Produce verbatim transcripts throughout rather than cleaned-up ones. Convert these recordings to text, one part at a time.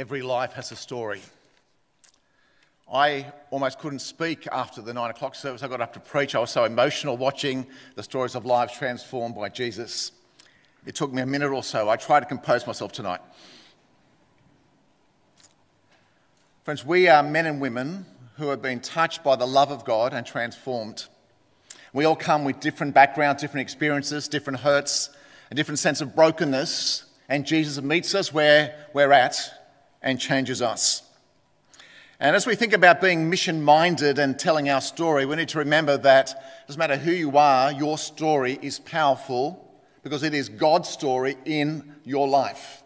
Every life has a story. I almost couldn't speak after the nine o'clock service. I got up to preach. I was so emotional watching the stories of lives transformed by Jesus. It took me a minute or so. I tried to compose myself tonight. Friends, we are men and women who have been touched by the love of God and transformed. We all come with different backgrounds, different experiences, different hurts, a different sense of brokenness, and Jesus meets us where we're at and changes us. And as we think about being mission-minded and telling our story, we need to remember that it doesn't matter who you are, your story is powerful because it is God's story in your life.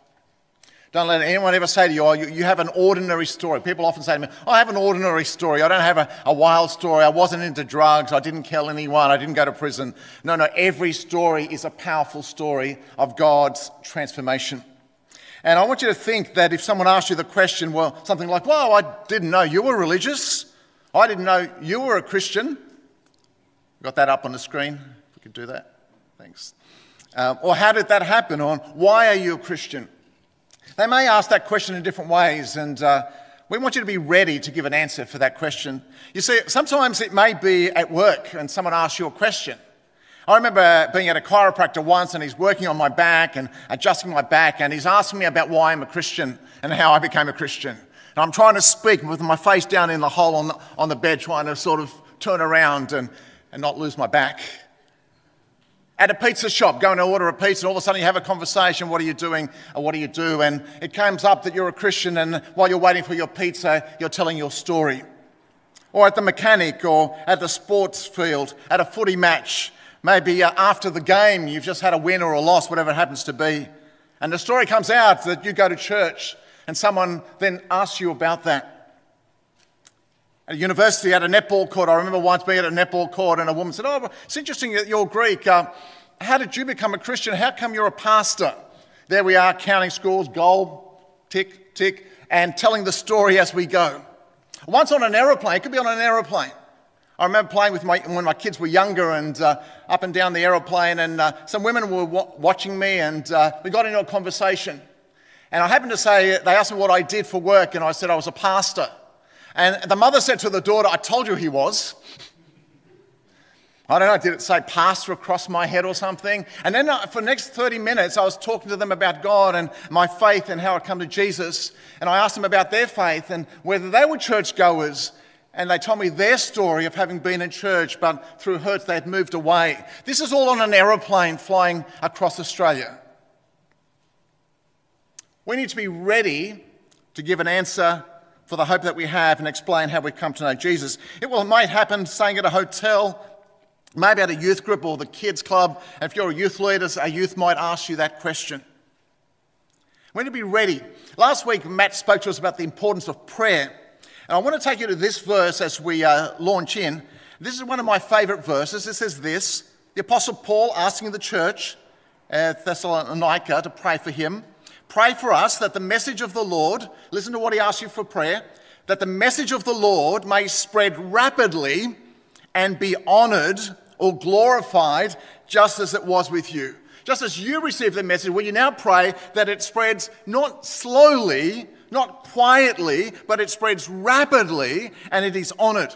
Don't let anyone ever say to you, oh, you, you have an ordinary story. People often say to me, oh, I have an ordinary story. I don't have a, a wild story. I wasn't into drugs. I didn't kill anyone. I didn't go to prison. No, no, every story is a powerful story of God's transformation. And I want you to think that if someone asked you the question, well, something like, wow, I didn't know you were religious. I didn't know you were a Christian. Got that up on the screen? If we could do that. Thanks. Um, or how did that happen? Or why are you a Christian? They may ask that question in different ways, and uh, we want you to be ready to give an answer for that question. You see, sometimes it may be at work and someone asks you a question. I remember being at a chiropractor once and he's working on my back and adjusting my back and he's asking me about why I'm a Christian and how I became a Christian. And I'm trying to speak with my face down in the hole on the, on the bed, trying to sort of turn around and, and not lose my back. At a pizza shop, going to order a pizza, and all of a sudden you have a conversation, what are you doing, what do you do? And it comes up that you're a Christian, and while you're waiting for your pizza, you're telling your story. Or at the mechanic, or at the sports field, at a footy match, maybe after the game, you've just had a win or a loss, whatever it happens to be. And the story comes out that you go to church and someone then asks you about that. At a university, at a netball court, I remember once being at a netball court and a woman said, oh, it's interesting that you're Greek. Uh, how did you become a Christian? How come you're a pastor? There we are, counting scores, goal, tick, tick, and telling the story as we go. Once on an aeroplane, it could be on an aeroplane. I remember playing with my, when my kids were younger and uh, up and down the aeroplane and uh, some women were wa- watching me and uh, we got into a conversation. And I happened to say, they asked me what I did for work and I said I was a pastor. And the mother said to the daughter, I told you he was. I don't know, did it say pastor across my head or something? And then uh, for the next thirty minutes, I was talking to them about God and my faith and how I come to Jesus. And I asked them about their faith and whether they were churchgoers. And they told me their story of having been in church, but through hurts they had moved away. This is all on an aeroplane flying across Australia. We need to be ready to give an answer for the hope that we have and explain how we've come to know Jesus. It will, might happen staying at a hotel, maybe at a youth group or the kids club. And if you're a youth leader, a youth might ask you that question. We need to be ready. Last week, Matt spoke to us about the importance of prayer. And I want to take you to this verse as we uh, launch in. This is one of my favourite verses. It says this, the Apostle Paul asking the church at Thessalonica to pray for him. Pray for us that the message of the Lord, listen to what he asks you for prayer, that the message of the Lord may spread rapidly and be honoured or glorified just as it was with you. Just as you received the message, will you now pray that it spreads not slowly, not quietly, but it spreads rapidly and it is honoured.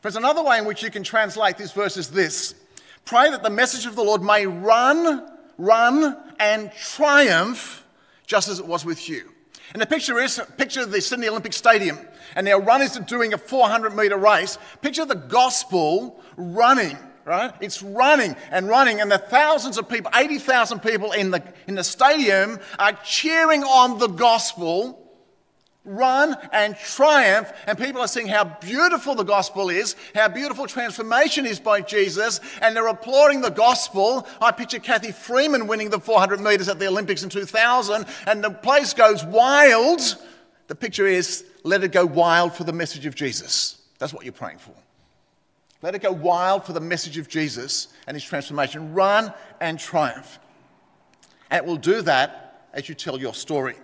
Friends, another way in which you can translate this verse is this. Pray that the message of the Lord may run, run and triumph just as it was with you. And the picture is, picture the Sydney Olympic Stadium and their run is doing a four hundred metre race. Picture the gospel running, right? It's running and running and the thousands of people, eighty thousand people in the, in the stadium are cheering on the gospel. Run and triumph, and people are seeing how beautiful the gospel is, how beautiful transformation is by Jesus, and they're applauding the gospel. I picture Kathy Freeman winning the four hundred metres at the Olympics in two thousand, and the place goes wild. The picture is, let it go wild for the message of Jesus. That's what you're praying for. Let it go wild for the message of Jesus and his transformation. Run and triumph. And it will do that as you tell your story.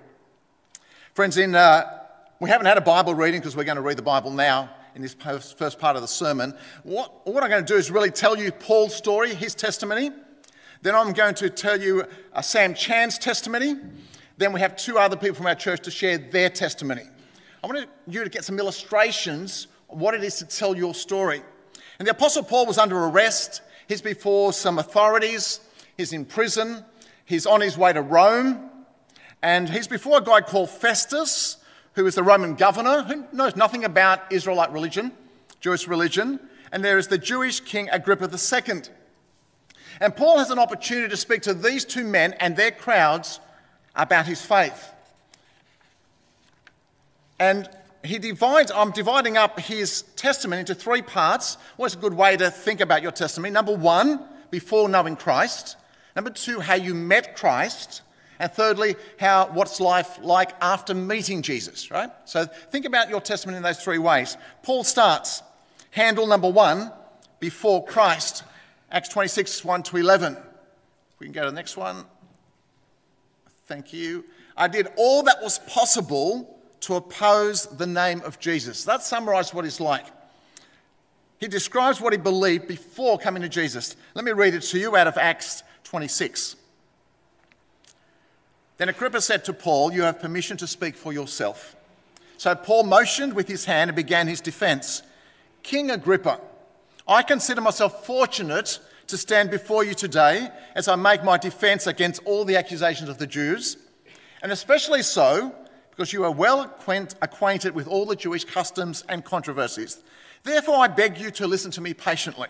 Friends, in, uh, we haven't had a Bible reading because we're going to read the Bible now in this post, first part of the sermon. What, what I'm going to do is really tell you Paul's story, his testimony. Then I'm going to tell you uh, Sam Chan's testimony. Then we have two other people from our church to share their testimony. I wanted you to get some illustrations of what it is to tell your story. And the Apostle Paul was under arrest. He's before some authorities. He's in prison. He's on his way to Rome. And he's before a guy called Festus, who is the Roman governor, who knows nothing about Israelite religion, Jewish religion. And there is the Jewish King Agrippa the Second. And Paul has an opportunity to speak to these two men and their crowds about his faith. And he divides, I'm dividing up his testimony into three parts. What's a good way to think about your testimony? Number one, before knowing Christ. Number two, how you met Christ. And thirdly, how what's life like after meeting Jesus, right? So think about your testimony in those three ways. Paul starts, handle number one, before Christ. Acts twenty-six, one to eleven. We can go to the next one. Thank you. I did all that was possible to oppose the name of Jesus. That summarized what he's like. He describes what he believed before coming to Jesus. Let me read it to you out of Acts twenty-six. Then Agrippa said to Paul, you have permission to speak for yourself. So Paul motioned with his hand and began his defense. King Agrippa, I consider myself fortunate to stand before you today as I make my defense against all the accusations of the Jews, and especially so because you are well acquaint- acquainted with all the Jewish customs and controversies. Therefore, I beg you to listen to me patiently.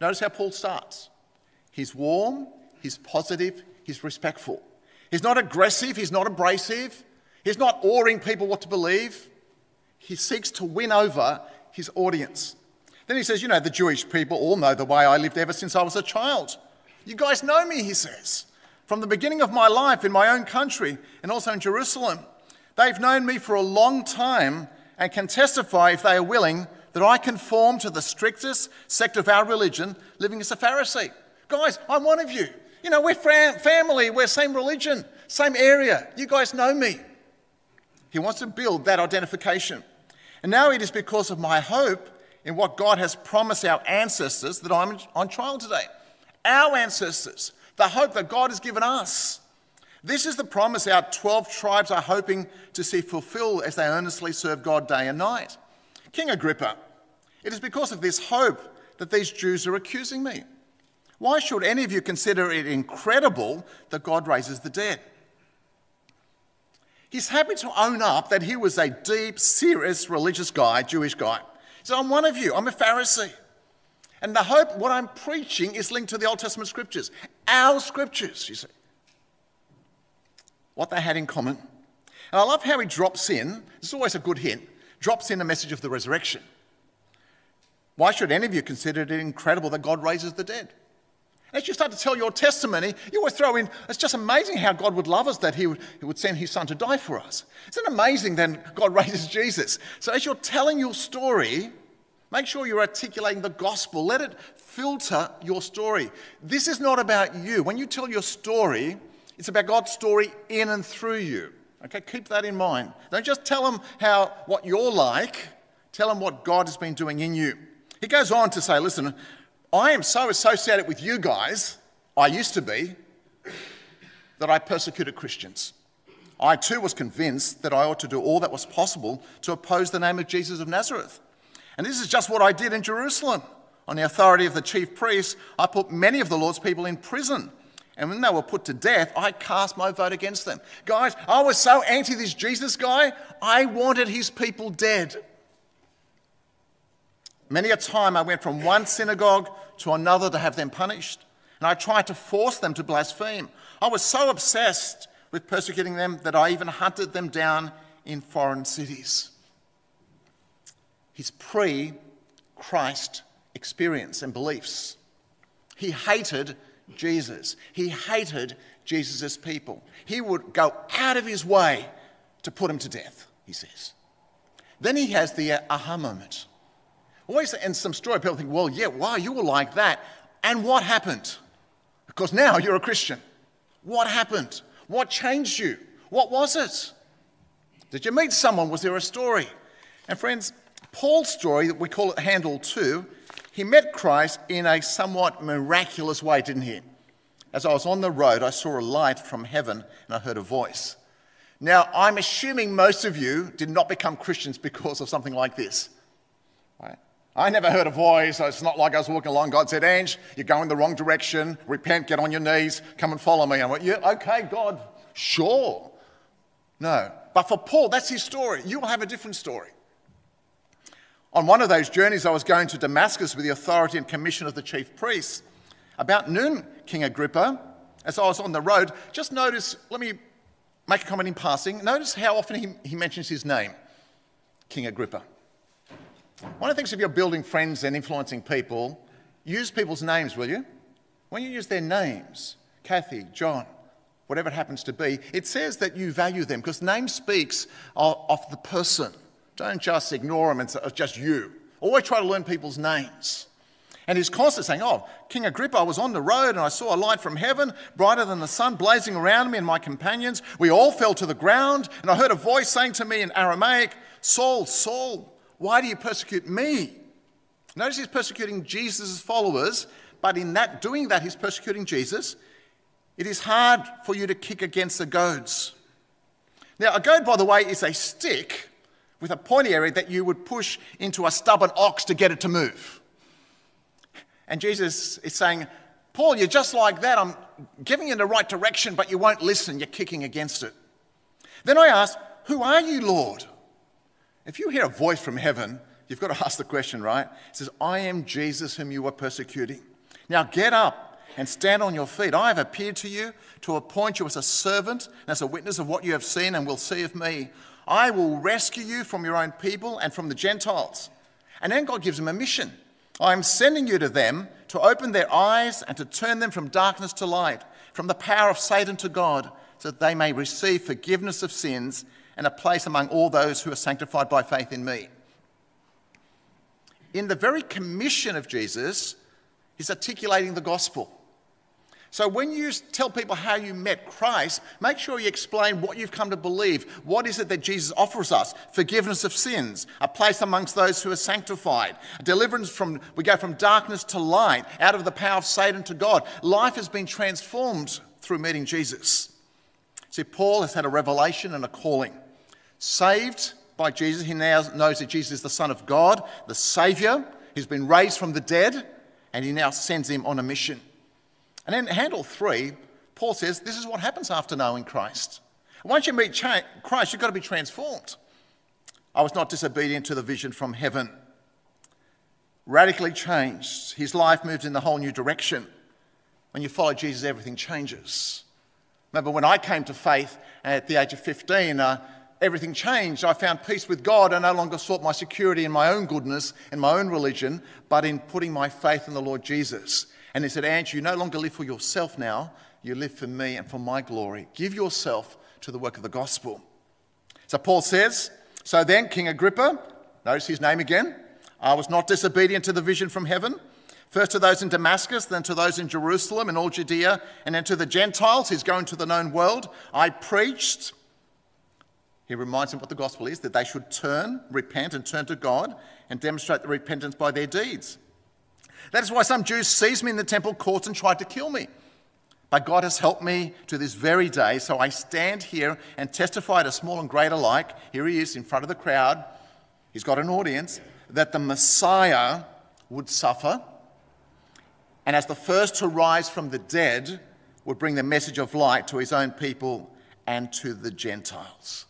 Notice how Paul starts. He's warm, he's positive, he's respectful. He's not aggressive, he's not abrasive, he's not ordering people what to believe. He seeks to win over his audience. Then he says, you know, the Jewish people all know the way I lived ever since I was a child. You guys know me, he says, from the beginning of my life in my own country and also in Jerusalem. They've known me for a long time and can testify, if they are willing, that I conform to the strictest sect of our religion, living as a Pharisee. Guys, I'm one of you. You know, we're fam- family, we're same religion, same area. You guys know me. He wants to build that identification. And now it is because of my hope in what God has promised our ancestors that I'm on trial today. Our ancestors, the hope that God has given us. This is the promise our twelve tribes are hoping to see fulfilled as they earnestly serve God day and night. King Agrippa, it is because of this hope that these Jews are accusing me. Why should any of you consider it incredible that God raises the dead? He's happy to own up that he was a deep, serious religious guy, Jewish guy. So I'm one of you. I'm a Pharisee. And the hope, what I'm preaching, is linked to the Old Testament scriptures. Our scriptures, you see. What they had in common. And I love how he drops in, it's always a good hint, drops in a message of the resurrection. Why should any of you consider it incredible that God raises the dead? As you start to tell your testimony, you always throw in, it's just amazing how God would love us, that he would, he would send his son to die for us. Isn't it amazing then God raises Jesus? So as you're telling your story, make sure you're articulating the gospel. Let it filter your story. This is not about you. When you tell your story, it's about God's story in and through you. Okay, keep that in mind. Don't just tell them how, what you're like. Tell them what God has been doing in you. He goes on to say, listen, I am so associated with you guys, I used to be, that I persecuted Christians. I too was convinced that I ought to do all that was possible to oppose the name of Jesus of Nazareth. And this is just what I did in Jerusalem. On the authority of the chief priests, I put many of the Lord's people in prison. And when they were put to death, I cast my vote against them. Guys, I was so anti this Jesus guy, I wanted his people dead. Many a time I went from one synagogue to another to have them punished, and I tried to force them to blaspheme. I was so obsessed with persecuting them that I even hunted them down in foreign cities. His pre-Christ experience and beliefs. He hated Jesus. He hated Jesus' people. He would go out of his way to put him to death, he says. Then he has the aha moment. Always in some story, people think, well, yeah, wow, you were like that. And what happened? Because now you're a Christian. What happened? What changed you? What was it? Did you meet someone? Was there a story? And friends, Paul's story, that we call it handle two, he met Christ in a somewhat miraculous way, didn't he? As I was on the road, I saw a light from heaven and I heard a voice. Now, I'm assuming most of you did not become Christians because of something like this. Right? I never heard a voice. It's not like I was walking along. God said, Ange, you're going the wrong direction. Repent, get on your knees, come and follow me. I went, yeah, okay, God, sure. No. But for Paul, that's his story. You will have a different story. On one of those journeys, I was going to Damascus with the authority and commission of the chief priests. About noon, King Agrippa, as I was on the road, just notice, let me make a comment in passing. Notice how often he, he mentions his name, King Agrippa. One of the things, if you're building friends and influencing people, use people's names, will you? When you use their names, Kathy, John, whatever it happens to be, it says that you value them, because name speaks of, of the person. Don't just ignore them and say, it's just you. Always try to learn people's names. And he's constantly saying, oh, King Agrippa, I was on the road and I saw a light from heaven, brighter than the sun, blazing around me and my companions. We all fell to the ground, and I heard a voice saying to me in Aramaic, Saul, Saul, why do you persecute me? Notice he's persecuting Jesus' followers, but in that doing that, he's persecuting Jesus. It is hard for you to kick against the goads. Now, a goad, by the way, is a stick with a pointy area that you would push into a stubborn ox to get it to move. And Jesus is saying, Paul, you're just like that. I'm giving you the right direction, but you won't listen. You're kicking against it. Then I asked, who are you, Lord? If you hear a voice from heaven, you've got to ask the question, right? It says, I am Jesus whom you are persecuting. Now get up and stand on your feet. I have appeared to you to appoint you as a servant and as a witness of what you have seen and will see of me. I will rescue you from your own people and from the Gentiles. And then God gives him a mission. I am sending you to them to open their eyes and to turn them from darkness to light, from the power of Satan to God, so that they may receive forgiveness of sins and a place among all those who are sanctified by faith in me. In the very commission of Jesus, he's articulating the gospel. So when you tell people how you met Christ, make sure you explain what you've come to believe. What is it that Jesus offers us? Forgiveness of sins, a place amongst those who are sanctified, deliverance from, we go from darkness to light, out of the power of Satan to God. Life has been transformed through meeting Jesus. See, Paul has had a revelation and a calling. Saved by Jesus, he now knows that Jesus is the Son of God, the Saviour. He's been raised from the dead, and he now sends him on a mission. And then handle three, Paul says, this is what happens after knowing Christ. Once you meet Christ, you've got to be transformed. I was not disobedient to the vision from heaven. Radically changed. His life moved in a whole new direction. When you follow Jesus, everything changes. Remember when I came to faith at the age of fifteen, uh, everything changed. I found peace with God. I no longer sought my security in my own goodness and my own religion, but in putting my faith in the Lord Jesus. And he said, Ange, you no longer live for yourself now. You live for me and for my glory. Give yourself to the work of the gospel. So Paul says, so then King Agrippa, notice his name again, I was not disobedient to the vision from heaven, first to those in Damascus, then to those in Jerusalem and all Judea, and then to the Gentiles. He's going to the known world. I preached. He reminds them what the gospel is, that they should turn, repent, and turn to God and demonstrate the repentance by their deeds. That is why some Jews seized me in the temple courts and tried to kill me. But God has helped me to this very day, so I stand here and testify to small and great alike. Here he is in front of the crowd. He's got an audience. That the Messiah would suffer and as the first to rise from the dead would bring the message of light to his own people and to the Gentiles.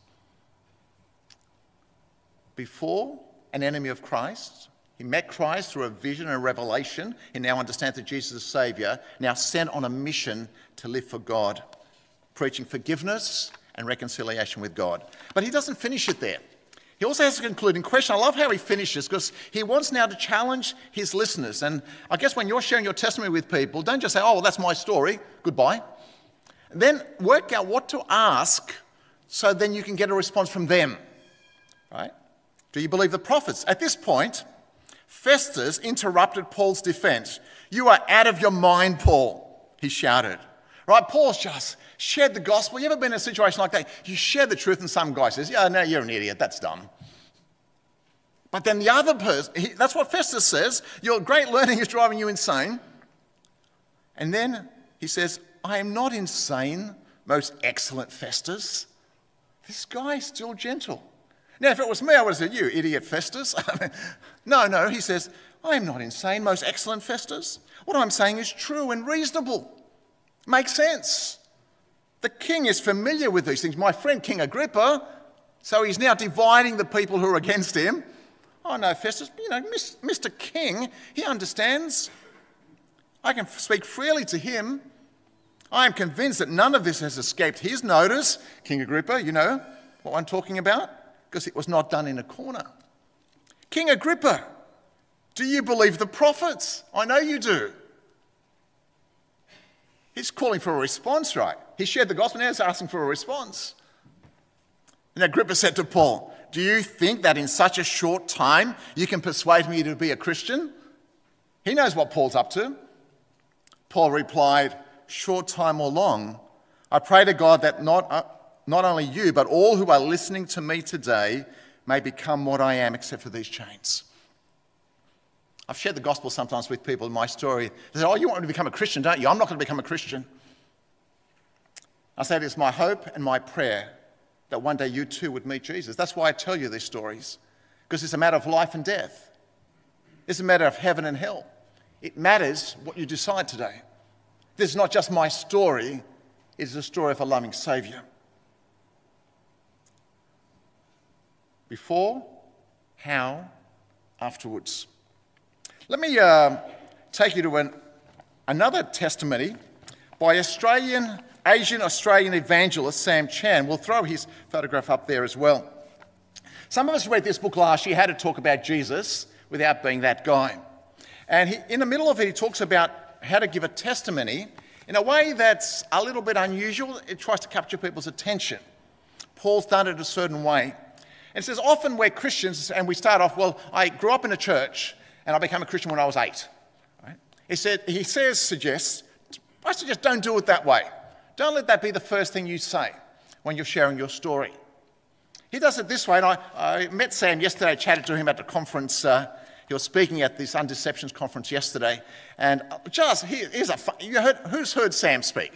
Before an enemy of Christ, he met Christ through a vision and a revelation. He now understands that Jesus is the Saviour, now sent on a mission to live for God, preaching forgiveness and reconciliation with God. But he doesn't finish it there. He also has a concluding question. I love how he finishes, because he wants now to challenge his listeners. And I guess when you're sharing your testimony with people, don't just say, oh, well, that's my story, goodbye. Then work out what to ask so then you can get a response from them. Right? Do you believe the prophets? At this point, Festus interrupted Paul's defense. You are out of your mind, Paul, he shouted. Right, Paul's just shared the gospel. You ever been in a situation like that? You share the truth and some guy says, yeah, no, you're an idiot, that's dumb. But then the other person, he, that's what Festus says, your great learning is driving you insane. And then he says, I am not insane, most excellent Festus. This guy is still gentle. Now, if it was me, I would have said, you idiot Festus. no, no, he says, I am not insane, most excellent Festus. What I'm saying is true and reasonable. Makes sense. The king is familiar with these things. My friend, King Agrippa, so he's now dividing the people who are against him. Oh, no, Festus, you know, Mister King, he understands. I can speak freely to him. I am convinced that none of this has escaped his notice. King Agrippa, you know what I'm talking about? Because it was not done in a corner. King Agrippa, do you believe the prophets? I know you do. He's calling for a response, right? He shared the gospel, now he's asking for a response. And Agrippa said to Paul, do you think that in such a short time you can persuade me to be a Christian? He knows what Paul's up to. Paul replied, short time or long, I pray to God that not, uh, not only you, but all who are listening to me today may become what I am except for these chains. I've shared the gospel sometimes with people in my story. They say, oh, you want me to become a Christian, don't you? I'm not going to become a Christian. I say, it's my hope and my prayer that one day you too would meet Jesus. That's why I tell you these stories, because it's a matter of life and death. It's a matter of heaven and hell. It matters what you decide today. This is not just my story. It is the story of a loving Saviour. Before, how, afterwards. Let me uh, take you to an, another testimony by Australian, Asian Australian evangelist Sam Chan. We'll throw his photograph up there as well. Some of us read this book last year, How to Talk About Jesus Without Being That Guy. And he, in the middle of it, he talks about how to give a testimony in a way that's a little bit unusual. It tries to capture people's attention. Paul's done it a certain way. And it says, often we're Christians and we start off, well, I grew up in a church, and I became a Christian when I was eight. Right? He said, he says, suggests, I suggest don't do it that way. Don't let that be the first thing you say when you're sharing your story. He does it this way, and I, I met Sam yesterday, chatted to him at the conference. Uh, he was speaking at this Undeceptions conference yesterday, and just, he is a fun, you heard, who's heard Sam speak?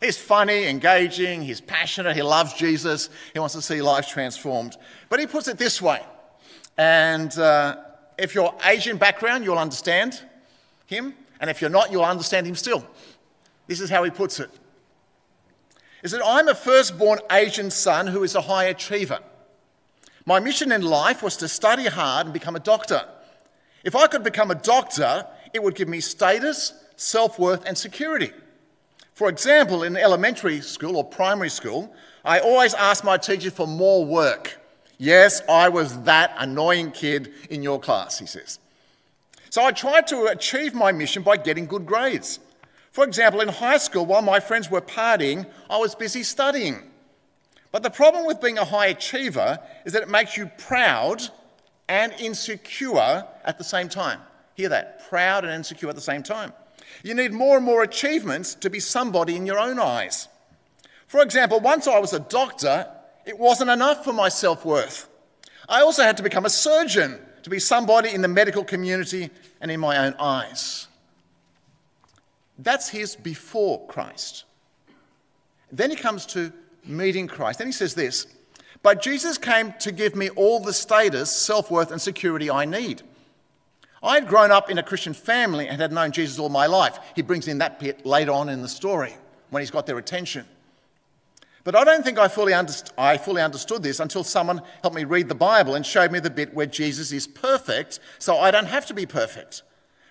He's funny, engaging, he's passionate, he loves Jesus, he wants to see lives transformed. But he puts it this way, and Uh, if you're Asian background, you'll understand him. And if you're not, you'll understand him still. This is how he puts it. He said, I'm a firstborn Asian son who is a high achiever. My mission in life was to study hard and become a doctor. If I could become a doctor, it would give me status, self-worth, and security. For example, in elementary school or primary school, I always asked my teacher for more work. Yes, I was that annoying kid in your class, he says. So I tried to achieve my mission by getting good grades. For example, in high school, while my friends were partying, I was busy studying. But the problem with being a high achiever is that it makes you proud and insecure at the same time. Hear that? Proud and insecure at the same time. You need more and more achievements to be somebody in your own eyes. For example, once I was a doctor, it wasn't enough for my self-worth. I also had to become a surgeon to be somebody in the medical community and in my own eyes. That's his before Christ. Then he comes to meeting Christ. Then he says this, but Jesus came to give me all the status, self-worth and security I need. I had grown up in a Christian family and had known Jesus all my life. He brings in that bit later on in the story when he's got their attention. But I don't think I fully, underst- I fully understood this until someone helped me read the Bible and showed me the bit where Jesus is perfect, so I don't have to be perfect.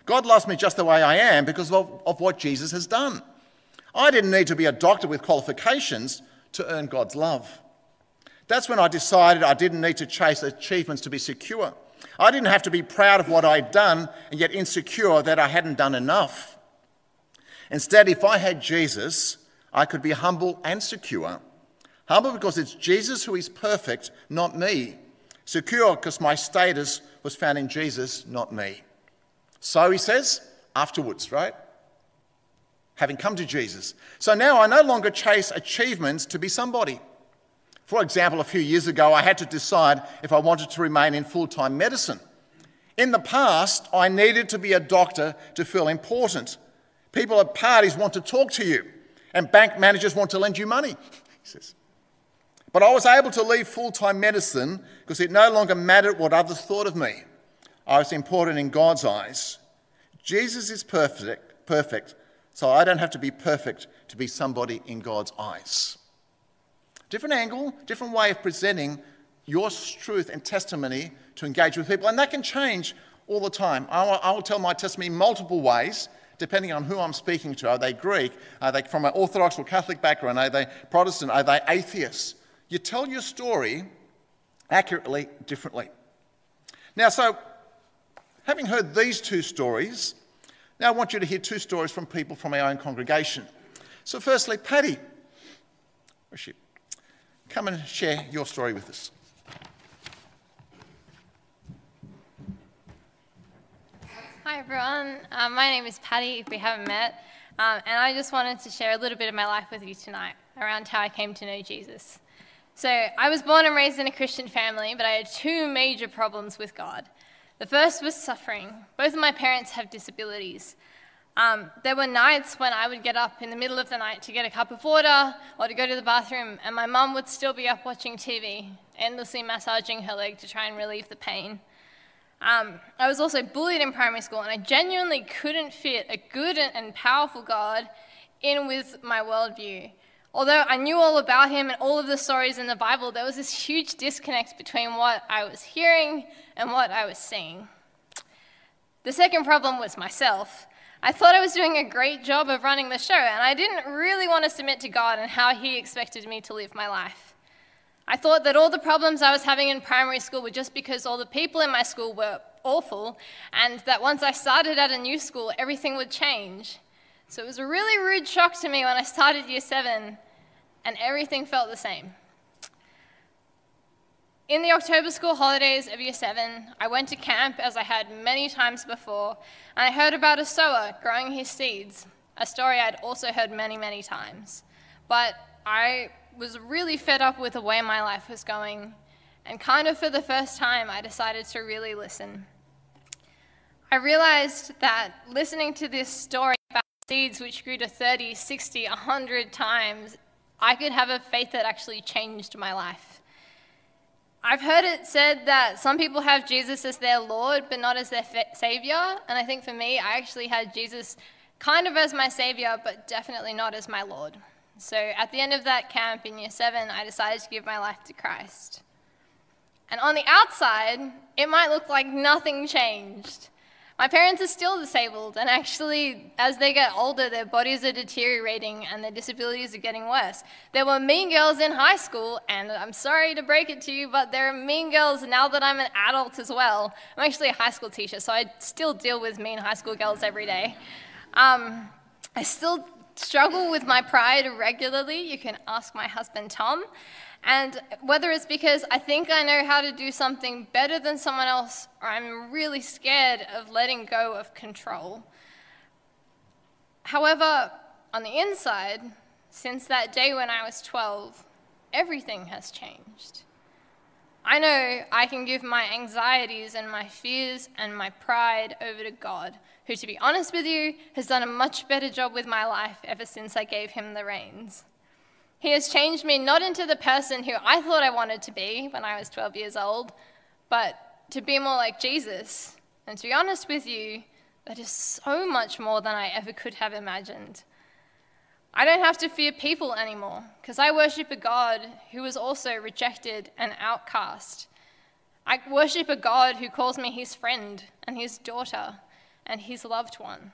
God loves me just the way I am because of, of what Jesus has done. I didn't need to be a doctor with qualifications to earn God's love. That's when I decided I didn't need to chase achievements to be secure. I didn't have to be proud of what I'd done and yet insecure that I hadn't done enough. Instead, if I had Jesus, I could be humble and secure. Humble because it's Jesus who is perfect, not me. Secure because my status was found in Jesus, not me. So he says, afterwards, right? Having come to Jesus. So now I no longer chase achievements to be somebody. For example, a few years ago, I had to decide if I wanted to remain in full-time medicine. In the past, I needed to be a doctor to feel important. People at parties want to talk to you. and bank managers want to lend you money, he says. But I was able to leave full-time medicine because it no longer mattered what others thought of me. I was important in God's eyes. Jesus is perfect, perfect, so I don't have to be perfect to be somebody in God's eyes. Different angle, different way of presenting your truth and testimony to engage with people, and that can change all the time. I will, I will tell my testimony multiple ways, depending on who I'm speaking to. Are they Greek? Are they from an Orthodox or Catholic background? Are they Protestant? Are they atheists? You tell your story accurately, differently. Now, so having heard these two stories, now I want you to hear two stories from people from our own congregation. So firstly, Patty, where's she? Come and share your story with us. Hi everyone, um, my name is Patty, if we haven't met, um, and I just wanted to share a little bit of my life with you tonight around how I came to know Jesus. So I was born and raised in a Christian family, but I had two major problems with God. The first was suffering. Both of my parents have disabilities. Um, there were nights when I would get up in the middle of the night to get a cup of water or to go to the bathroom, and my mum would still be up watching T V, endlessly massaging her leg to try and relieve the pain. Um, I was also bullied in primary school, and I genuinely couldn't fit a good and powerful God in with my worldview. Although I knew all about him and all of the stories in the Bible, there was this huge disconnect between what I was hearing and what I was seeing. The second problem was myself. I thought I was doing a great job of running the show, and I didn't really want to submit to God and how he expected me to live my life. I thought that all the problems I was having in primary school were just because all the people in my school were awful, and that once I started at a new school, everything would change. So it was a really rude shock to me when I started year seven and everything felt the same. In the October school holidays of year seven, I went to camp as I had many times before, and I heard about a sower growing his seeds, a story I'd also heard many, many times. But I was really fed up with the way my life was going, and kind of for the first time, I decided to really listen. I realized that listening to this story about seeds which grew to thirty, sixty, one hundred times, I could have a faith that actually changed my life. I've heard it said that some people have Jesus as their Lord, but not as their Savior, and I think for me, I actually had Jesus kind of as my Savior, but definitely not as my Lord. So at the end of that camp in year seven, I decided to give my life to Christ. And on the outside, it might look like nothing changed. My parents are still disabled, and actually, as they get older, their bodies are deteriorating and their disabilities are getting worse. There were mean girls in high school, and I'm sorry to break it to you, but there are mean girls now that I'm an adult as well. I'm actually a high school teacher, so I still deal with mean high school girls every day. Um, I still struggle with my pride regularly. You can ask my husband, Tom. And whether it's because I think I know how to do something better than someone else, or I'm really scared of letting go of control. However, on the inside, since that day when I was twelve, everything has changed. I know I can give my anxieties and my fears and my pride over to God, who, to be honest with you, has done a much better job with my life ever since I gave him the reins. He has changed me not into the person who I thought I wanted to be when I was twelve years old, but to be more like Jesus. And to be honest with you, that is so much more than I ever could have imagined. I don't have to fear people anymore, because I worship a God who was also rejected and outcast. I worship a God who calls me his friend and his daughter and his loved one.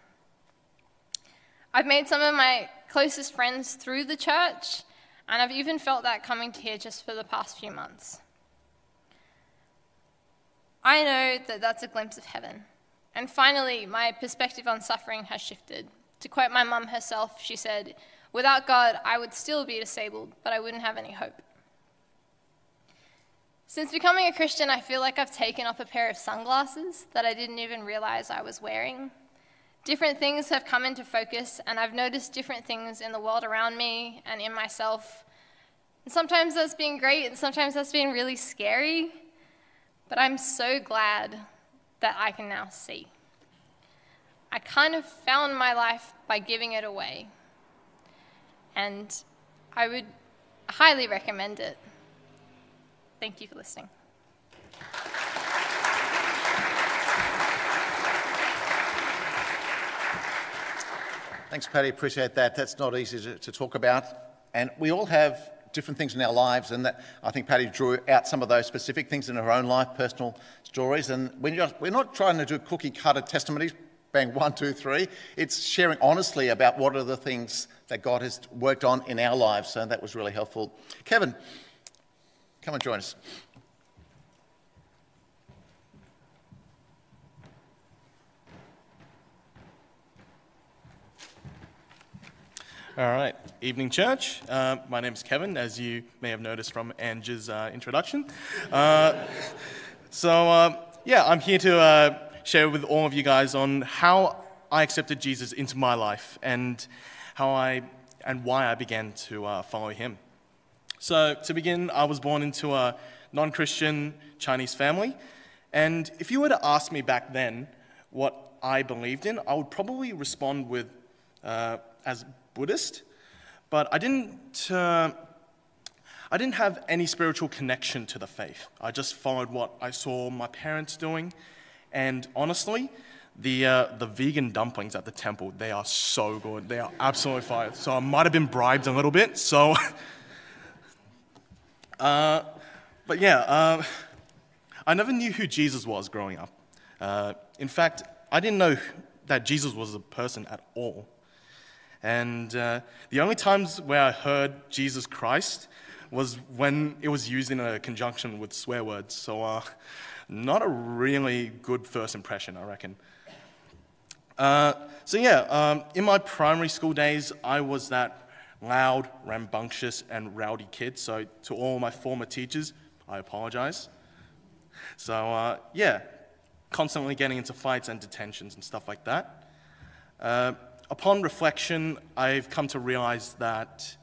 I've made some of my closest friends through the church, and I've even felt that coming here just for the past few months. I know that that's a glimpse of heaven. And finally, my perspective on suffering has shifted. To quote my mum herself, she said, "Without God, I would still be disabled, but I wouldn't have any hope." Since becoming a Christian, I feel like I've taken off a pair of sunglasses that I didn't even realize I was wearing. Different things have come into focus, and I've noticed different things in the world around me and in myself. And sometimes that's been great, and sometimes that's been really scary, but I'm so glad that I can now see. I kind of found my life by giving it away. and I would highly recommend it. Thank you for listening. Thanks, Patty, appreciate that. That's not easy to, to talk about. And we all have different things in our lives, and that, I think Patty drew out some of those specific things in her own life, personal stories. And we're not, we're not trying to do cookie-cutter testimonies, bang, one, two, three. It's sharing honestly about what are the things that God has worked on in our lives, so that was really helpful. Kevin, come and join us. All right, evening church. Uh, my name's Kevin, as you may have noticed from Ange's uh, introduction. Uh, so um, yeah, I'm here to uh, share with all of you guys on how I accepted Jesus into my life and how I and why I began to uh, follow him. So to begin, I was born into a non-Christian Chinese family, and if you were to ask me back then what I believed in, I would probably respond with uh, as Buddhist, but I didn't, uh, I didn't have any spiritual connection to the faith. I just followed what I saw my parents doing, and honestly, the, uh, the vegan dumplings at the temple, they are so good. They are absolutely fire. So I might have been bribed a little bit, so... uh, but yeah, uh, I never knew who Jesus was growing up. Uh, in fact, I didn't know that Jesus was a person at all. And uh, the only times where I heard Jesus Christ was when it was used in a conjunction with swear words. So uh, not a really good first impression, I reckon. Uh, so yeah, um, in my primary school days, I was that loud, rambunctious, and rowdy kid. So to all my former teachers, I apologize. So uh, yeah, constantly getting into fights and detentions and stuff like that. Uh, Upon reflection, I've come to realize that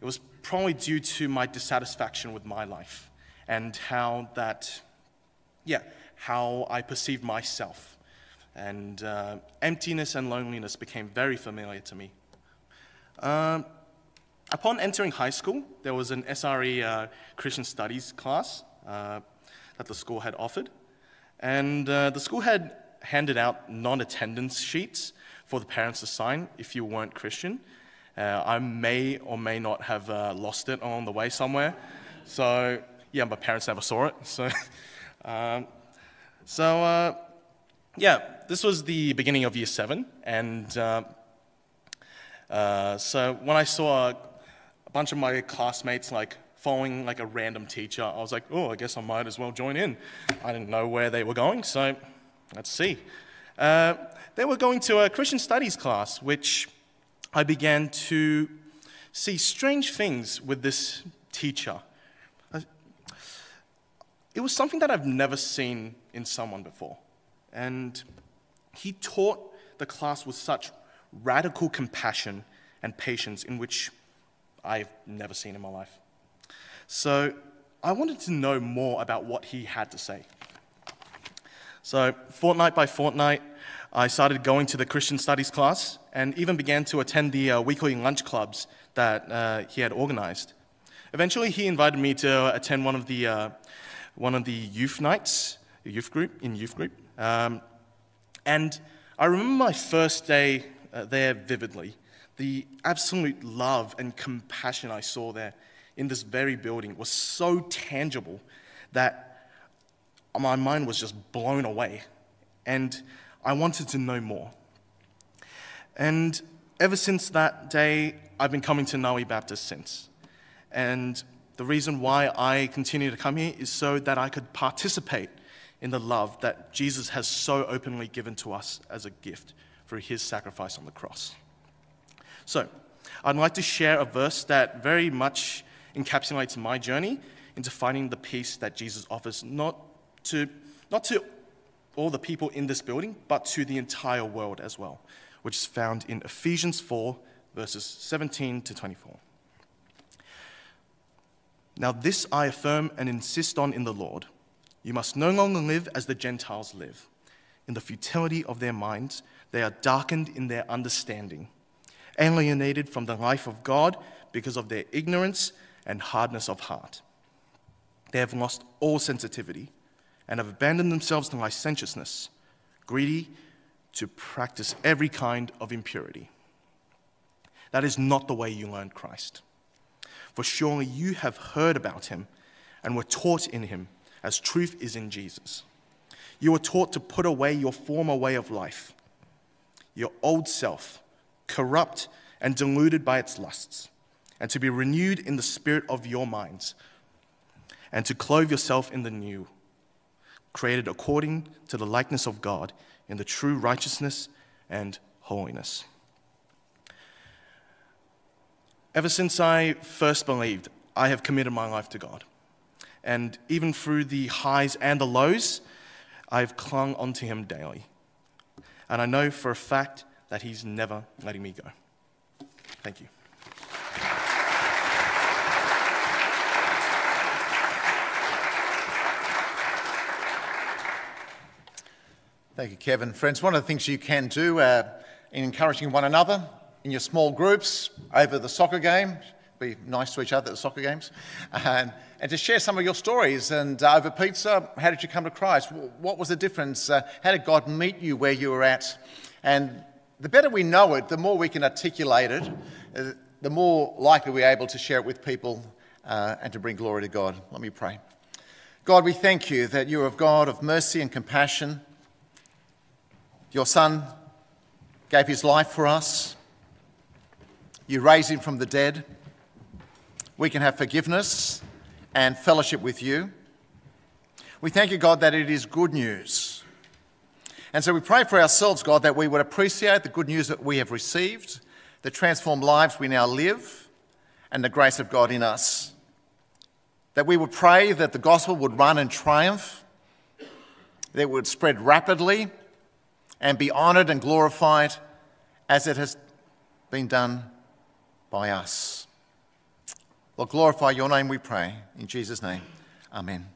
it was probably due to my dissatisfaction with my life and how that, yeah, how I perceived myself. And uh, emptiness and loneliness became very familiar to me. Um, upon entering high school, there was an S R E uh, Christian Studies class uh, that the school had offered. And uh, the school had handed out non-attendance sheets for the parents to sign if you weren't Christian. Uh, I may or may not have uh, lost it along the way somewhere. So yeah, my parents never saw it. So, um, so uh, yeah, this was the beginning of year seven. And uh, uh, so when I saw a bunch of my classmates like following like a random teacher, I was like, oh, I guess I might as well join in. I didn't know where they were going, so let's see. Uh, they were going to a Christian Studies class, which I began to see strange things with this teacher. It was something that I've never seen in someone before. And he taught the class with such radical compassion and patience in which I've never seen in my life. So I wanted to know more about what he had to say. So fortnight by fortnight, I started going to the Christian Studies class and even began to attend the uh, weekly lunch clubs that uh, he had organized. Eventually, he invited me to attend one of the uh, one of the youth nights, youth group in youth group. Um, and I remember my first day uh, there vividly. The absolute love and compassion I saw there in this very building was so tangible that my mind was just blown away, and I wanted to know more. And ever since that day, I've been coming to Narwee Baptist since. And the reason why I continue to come here is so that I could participate in the love that Jesus has so openly given to us as a gift through his sacrifice on the cross. So, I'd like to share a verse that very much encapsulates my journey into finding the peace that Jesus offers, not To, not to all the people in this building, but to the entire world as well, which is found in Ephesians four, verses seventeen to twenty-four. Now this I affirm and insist on in the Lord. You must no longer live as the Gentiles live. In the futility of their minds, they are darkened in their understanding, alienated from the life of God because of their ignorance and hardness of heart. They have lost all sensitivity and have abandoned themselves to licentiousness, greedy to practice every kind of impurity. That is not the way you learned Christ. For surely you have heard about him and were taught in him, as truth is in Jesus. You were taught to put away your former way of life, your old self, corrupt and deluded by its lusts, and to be renewed in the spirit of your minds, and to clothe yourself in the new, created according to the likeness of God in the true righteousness and holiness. Ever since I first believed, I have committed my life to God. And even through the highs and the lows, I've clung onto him daily. And I know for a fact that he's never letting me go. Thank you. Thank you, Kevin. Friends, one of the things you can do uh, in encouraging one another in your small groups over the soccer game, be nice to each other at the soccer games, um, and to share some of your stories. And uh, over pizza, how did you come to Christ? What was the difference? Uh, how did God meet you where you were at? And the better we know it, the more we can articulate it, uh, the more likely we're able to share it with people uh, and to bring glory to God. Let me pray. God, we thank you that you are a God of mercy and compassion. Your Son gave his life for us. You raised him from the dead. We can have forgiveness and fellowship with you. We thank you, God, that it is good news. And so we pray for ourselves, God, that we would appreciate the good news that we have received, the transformed lives we now live, and the grace of God in us. That we would pray that the gospel would run in triumph, that it would spread rapidly, and be honoured and glorified as it has been done by us. Lord, glorify your name, we pray. In Jesus' name, amen.